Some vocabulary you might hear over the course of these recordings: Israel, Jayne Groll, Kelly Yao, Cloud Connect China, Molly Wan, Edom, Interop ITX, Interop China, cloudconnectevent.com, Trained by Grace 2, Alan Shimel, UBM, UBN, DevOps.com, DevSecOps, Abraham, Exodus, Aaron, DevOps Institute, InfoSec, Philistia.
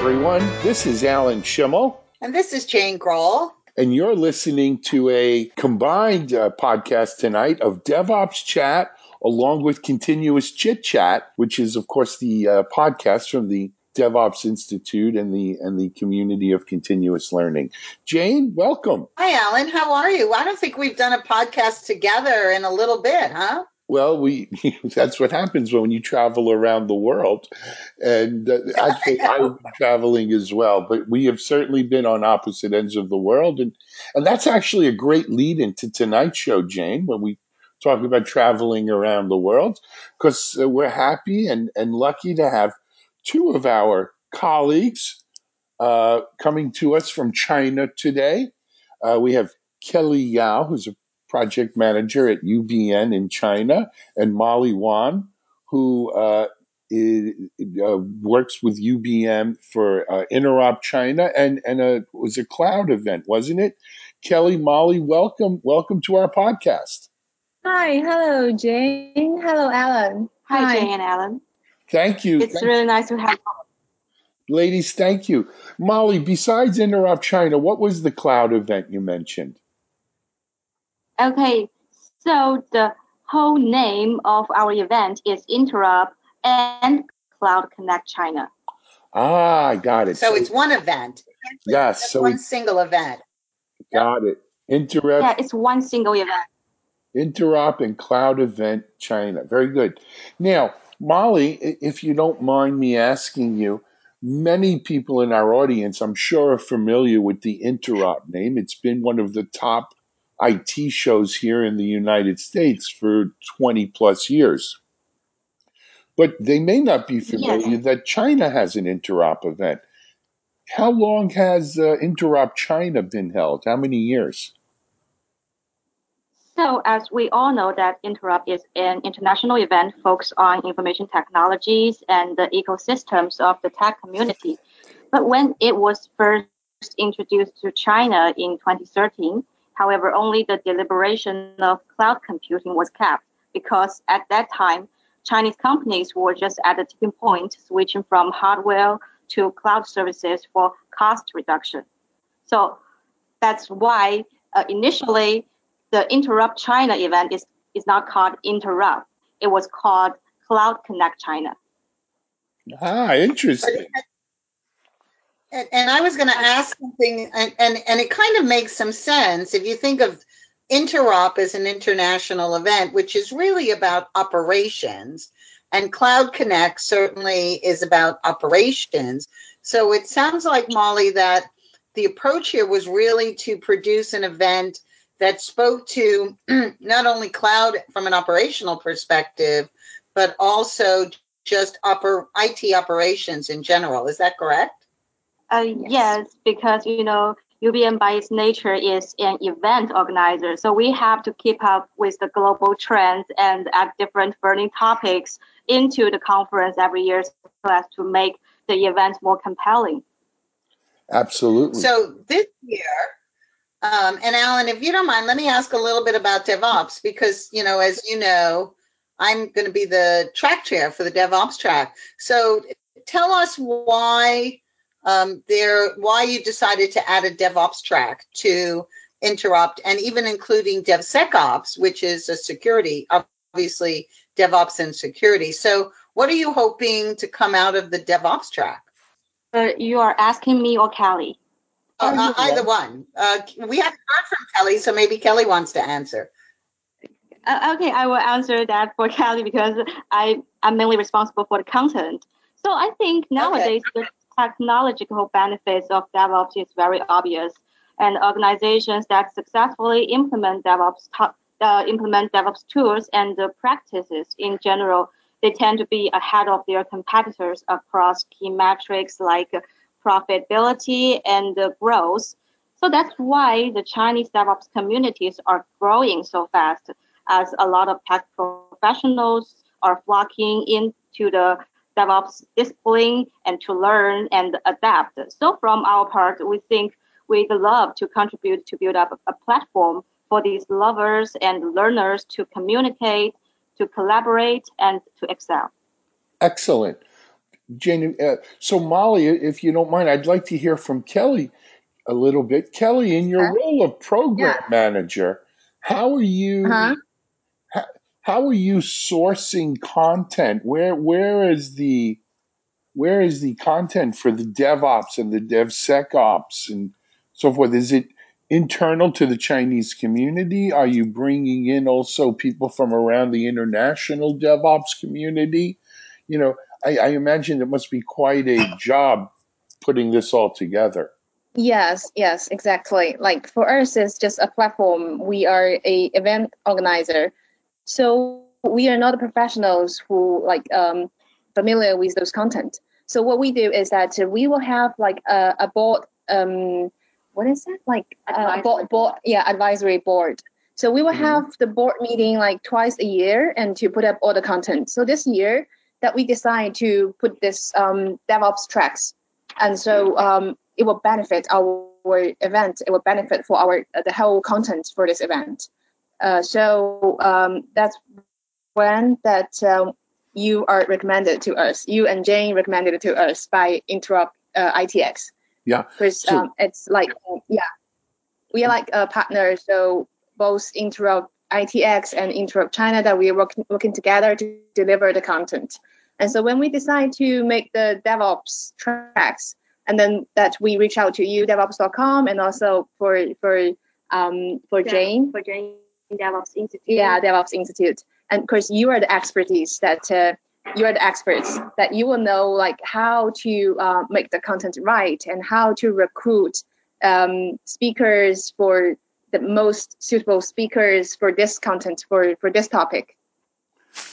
everyone. This is Alan Shimel. And this is Jayne Groll. And you're listening to a combined podcast tonight of DevOps Chat along with Continuous Chit Chat, which is, of course, the podcast from the DevOps Institute and the community of continuous learning. Jayne, welcome. Hi, Alan. How are you? I don't think we've done a podcast together in a little bit, huh? Well, that's what happens when you travel around the world, and actually I was traveling as well, but we have certainly been on opposite ends of the world, and that's actually a great lead into tonight's show, Jayne, when we talk about traveling around the world, because we're happy and lucky to have two of our colleagues coming to us from China today. We have Kelly Yao, who's a project manager at UBN in China, and Molly Wan, who works with UBM for Interop China, and it was a cloud event, wasn't it? Kelly, Molly, welcome to our podcast. Hi, hello, Jayne. Hello, Alan. Hi, Jayne and Alan. Thank you. It's really nice to have you. Ladies, thank you. Molly, besides Interop China, what was the cloud event you mentioned? Okay, so the whole name of our event is Interop and Cloud Connect China. Ah, I got it. So it's one event. Yes. It's one single event. Got it. Interop. Yeah, it's one single event. Interop and Cloud Event China. Very good. Now, Molly, if you don't mind me asking you, many people in our audience, I'm sure, are familiar with the Interop name. It's been one of the top IT shows here in the United States for 20 plus years. But they may not be familiar that China has an Interop event. How long has Interop China been held? How many years? So as we all know that Interop is an international event focused on information technologies and the ecosystems of the tech community. But when it was first introduced to China in 2013, however, only the deliberation of cloud computing was kept because at that time, Chinese companies were just at a tipping point, switching from hardware to cloud services for cost reduction. So that's why initially the Interop China event is not called Interop. It was called Cloud Connect China. Ah, interesting. And I was going to ask something, and it kind of makes some sense if you think of Interop as an international event, which is really about operations, and Cloud Connect certainly is about operations. So it sounds like, Molly, that the approach here was really to produce an event that spoke to not only cloud from an operational perspective, but also just IT operations in general. Is that correct? Yes, because, you know, UBM by its nature is an event organizer. So we have to keep up with the global trends and add different burning topics into the conference every year so as to make the event more compelling. Absolutely. So this year, and Alan, if you don't mind, let me ask a little bit about DevOps because, you know, as you know, I'm going to be the track chair for the DevOps track. So tell us why you decided to add a DevOps track to Interop and even including DevSecOps, which is a security, obviously DevOps and security. So what are you hoping to come out of the DevOps track? You are asking me or Kelly? Either one. We haven't heard from Kelly, so maybe Kelly wants to answer. Okay, I will answer that for Kelly because I'm mainly responsible for the content. So I think nowadays the technological benefits of DevOps is very obvious, and organizations that successfully implement DevOps tools and practices in general, they tend to be ahead of their competitors across key metrics like profitability and growth. So that's why the Chinese DevOps communities are growing so fast, as a lot of tech professionals are flocking into the DevOps discipline and to learn and adapt. So from our part, we think we'd love to contribute to build up a platform for these lovers and learners to communicate, to collaborate, and to excel. Excellent. Jayne, so Molly, if you don't mind, I'd like to hear from Kelly a little bit. Kelly, in your role of program manager, how are you? How are you sourcing content? Where is the content for the DevOps and the DevSecOps and so forth? Is it internal to the Chinese community? Are you bringing in also people from around the international DevOps community? You know, I imagine it must be quite a job putting this all together. Yes, exactly. Like for us, it's just a platform. We are a event organizer. So we are not professionals who like familiar with those content. So what we do is that we will have like a board, advisory board. So we will have the board meeting like twice a year and to put up all the content. So this year that we decide to put this DevOps tracks. And so it will benefit our event. It will benefit for the whole content for this event. So that's when that you are recommended to us. You and Jayne recommended it to us by Interop ITX. Yeah. Because it's like, we are like a partner. So both Interop ITX and Interop China that we are working together to deliver the content. And so when we decide to make the DevOps tracks, and then that we reach out to you, DevOps.com, and also for Jayne. For Jayne, DevOps Institute. Yeah, DevOps Institute. And of course, you are the expertise that you are the experts that you will know like how to make the content right and how to recruit speakers for the most suitable speakers for this content for this topic.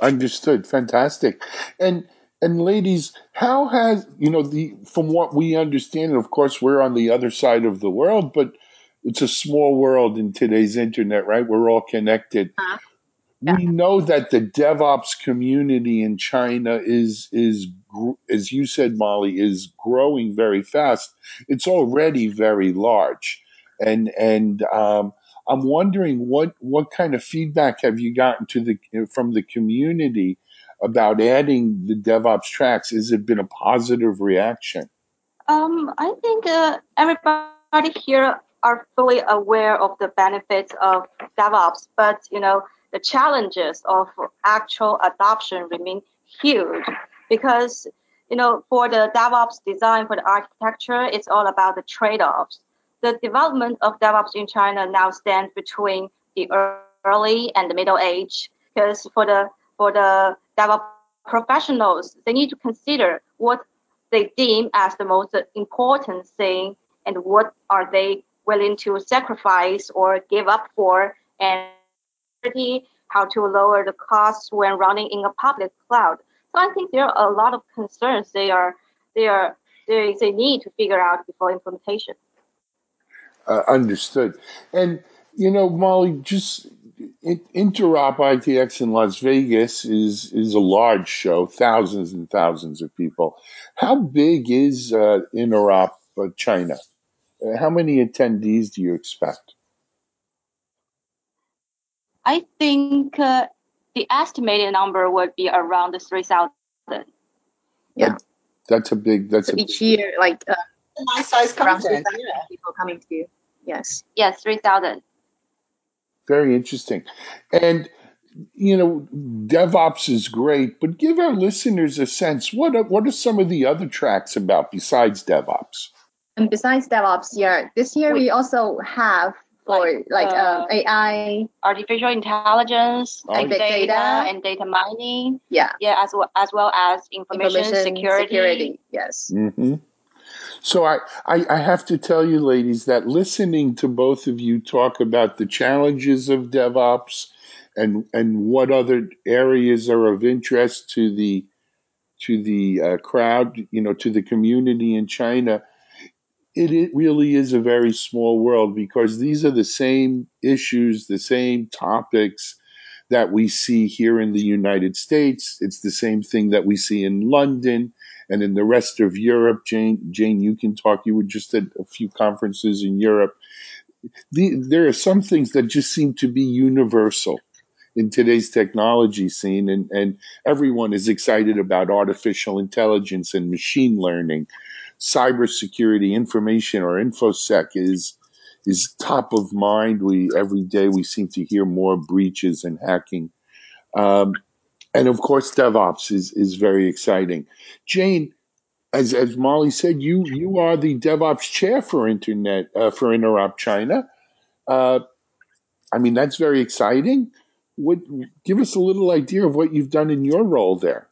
Understood. Fantastic. And ladies, how has, from what we understand, and of course, we're on the other side of the world, but it's a small world in today's internet, right? We're all connected. We know that the DevOps community in China is, as you said, Molly, is growing very fast. It's already very large. And I'm wondering what kind of feedback have you gotten from the community about adding the DevOps tracks? Has it been a positive reaction? I think everybody here are fully aware of the benefits of DevOps, but the challenges of actual adoption remain huge because for the DevOps design, for the architecture, it's all about the trade-offs. The development of DevOps in China now stands between the early and the middle age, because for the DevOps professionals, they need to consider what they deem as the most important thing and what are they willing to sacrifice or give up for, and how to lower the costs when running in a public cloud. So I think there are a lot of concerns there is a need to figure out before implementation. Understood. And, Molly, just Interop ITX in Las Vegas is a large show, thousands and thousands of people. How big is Interop China? How many attendees do you expect? I think the estimated number would be around 3,000. Yeah. That's a big... each year, my size content. People coming to you. Yes, 3,000. Very interesting. And, DevOps is great, but give our listeners a sense. What are some of the other tracks about besides DevOps? And besides DevOps, this year we also have AI, artificial intelligence, big data, and data mining. Yeah, as well as information security. Yes. Mm-hmm. So I have to tell you, ladies, that listening to both of you talk about the challenges of DevOps and what other areas are of interest to the crowd, to the community in China, it really is a very small world, because these are the same issues, the same topics that we see here in the United States. It's the same thing that we see in London. And in the rest of Europe, Jayne, you can talk. You were just at a few conferences in Europe. There are some things that just seem to be universal. in today's technology scene, and everyone is excited about artificial intelligence and machine learning. Cybersecurity, information or InfoSec is top of mind. Every day we seem to hear more breaches and hacking. And of course, DevOps is very exciting. Jayne, as Molly said, you are the DevOps chair for Interop China. I mean, that's very exciting. Give us a little idea of what you've done in your role there.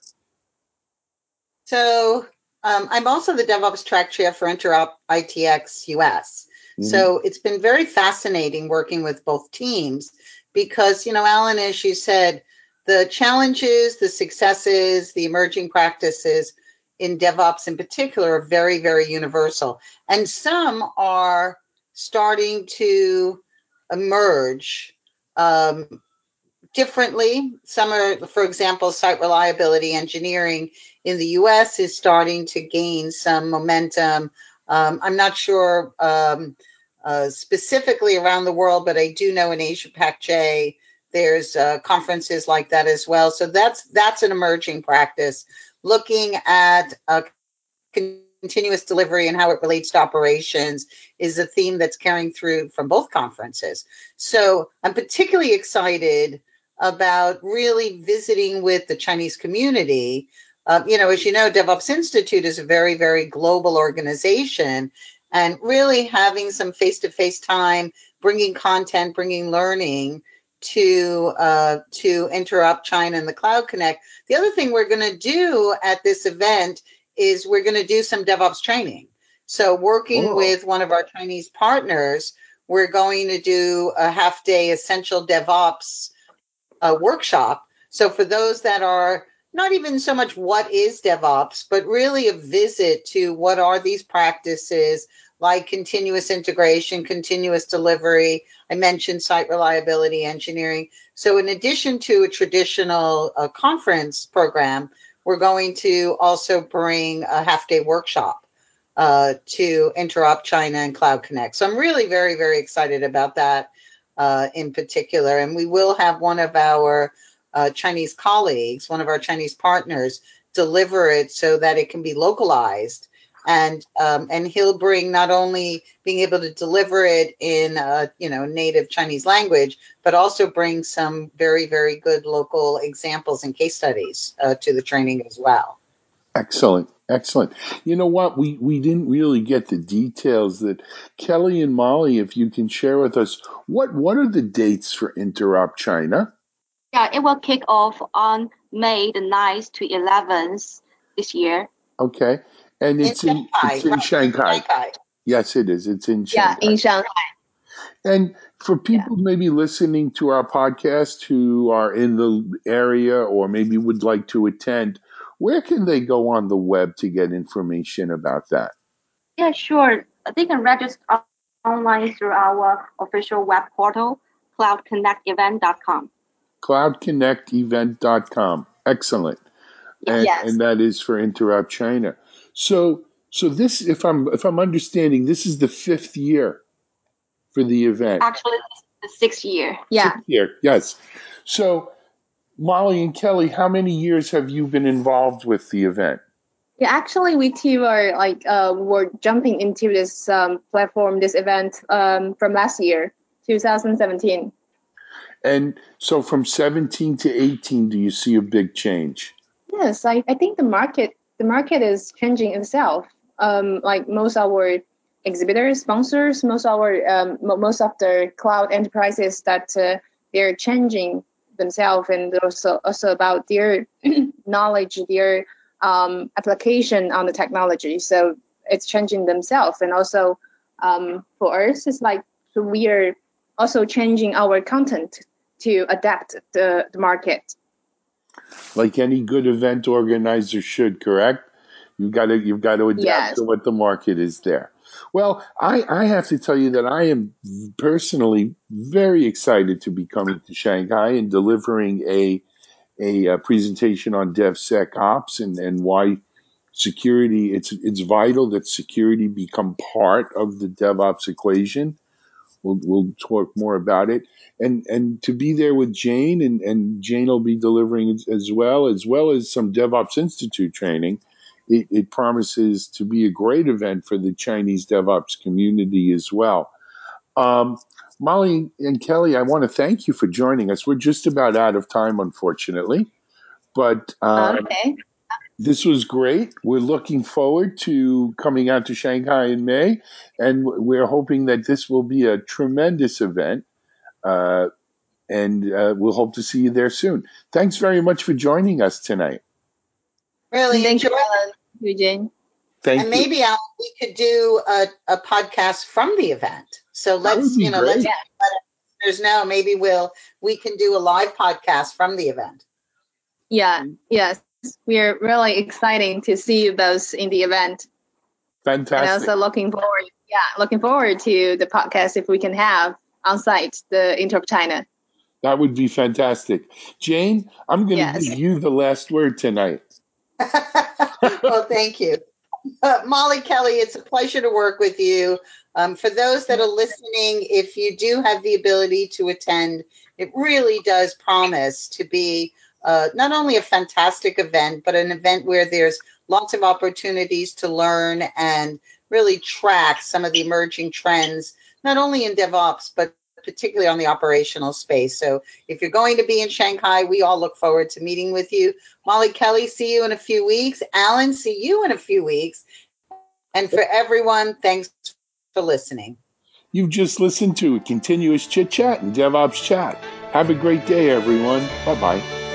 So I'm also the DevOps track chair for Interop ITX US. Mm-hmm. So it's been very fascinating working with both teams because, you know, Alan, as you said, the challenges, the successes, the emerging practices in DevOps in particular are very, very universal. And some are starting to emerge differently. Some are, for example, site reliability engineering in the US is starting to gain some momentum. I'm not sure specifically around the world, but I do know in Asia-Pac-J, there's conferences like that as well. So that's an emerging practice. Looking at continuous delivery and how it relates to operations is a theme that's carrying through from both conferences. So I'm particularly excited about really visiting with the Chinese community. You know, as you know, DevOps Institute is a very, very global organization, and really having some face-to-face time, bringing content, bringing learning to Interop China and the Cloud Connect. The other thing we're going to do at this event is we're going to do some DevOps training. So working with one of our Chinese partners, we're going to do a half-day essential DevOps workshop. So for those that are not even so much what is DevOps, but really a visit to what are these practices like continuous integration, continuous delivery. I mentioned site reliability engineering. So in addition to a traditional conference program, we're going to also bring a half-day workshop to Interop China and Cloud Connect. So I'm really very, very excited about that in particular. And we will have one of our Chinese colleagues, one of our Chinese partners, deliver it so that it can be localized. And he'll bring not only being able to deliver it in you know, native Chinese language, but also bring some very, very good local examples and case studies to the training as well. Excellent, excellent. You know what? We didn't really get the details that Kelly and Molly, if you can share with us, what are the dates for Interop China? Yeah, it will kick off on May the 9th to 11th this year. Okay. And it's in Shanghai. Shanghai. Yes, it is. It's in Shanghai. Yeah, in Shanghai. And for people maybe listening to our podcast who are in the area or maybe would like to attend, where can they go on the web to get information about that? Yeah, sure. They can register online through our official web portal, cloudconnectevent.com. Cloudconnectevent.com. Excellent. And that is for Interop China. So this, if I'm understanding, this is the 5th year for the event. Actually, it's the 6th year. Yeah. 6th year, yes. So, Molly and Kelly, how many years have you been involved with the event? Yeah, actually, we two are like we're jumping into this platform, this event from last year, 2017. And so, from 17 to 18, do you see a big change? Yes, I think the market. The market is changing itself. Like most our exhibitors, sponsors, most of the cloud enterprises that they're changing themselves and also about their knowledge, their application on the technology. So it's changing themselves, and also for us, it's like we are also changing our content to adapt the market. Like any good event organizer should, correct? You've got to adapt to what the market is there. Well, I have to tell you that I am personally very excited to be coming to Shanghai and delivering a presentation on DevSecOps and why security. It's vital that security become part of the DevOps equation. We'll talk more about it. And to be there with Jayne, and Jayne will be delivering as well as some DevOps Institute training. It promises to be a great event for the Chinese DevOps community as well. Molly and Kelly, I want to thank you for joining us. We're just about out of time, unfortunately. But this was great. We're looking forward to coming out to Shanghai in May, and we're hoping that this will be a tremendous event, and we'll hope to see you there soon. Thanks very much for joining us tonight. Really, thank you, Alan. Jayne. Thank you. And maybe, Alan, we could do a podcast from the event. So let's let our listeners know. Maybe we can do a live podcast from the event. Yeah. Yes. We are really excited to see you both in the event. Fantastic. And also looking forward to the podcast if we can have on site the Interop China. That would be fantastic. Jayne, I'm going to give you the last word tonight. Well, thank you. Molly, Kelly, it's a pleasure to work with you. For those that are listening, if you do have the ability to attend, it really does promise to be not only a fantastic event, but an event where there's lots of opportunities to learn and really track some of the emerging trends, not only in DevOps, but particularly on the operational space. So if you're going to be in Shanghai, we all look forward to meeting with you. Molly, Kelly, see you in a few weeks. Alan, see you in a few weeks. And for everyone, thanks for listening. You've just listened to a continuous chit chat and DevOps chat. Have a great day, everyone. Bye-bye.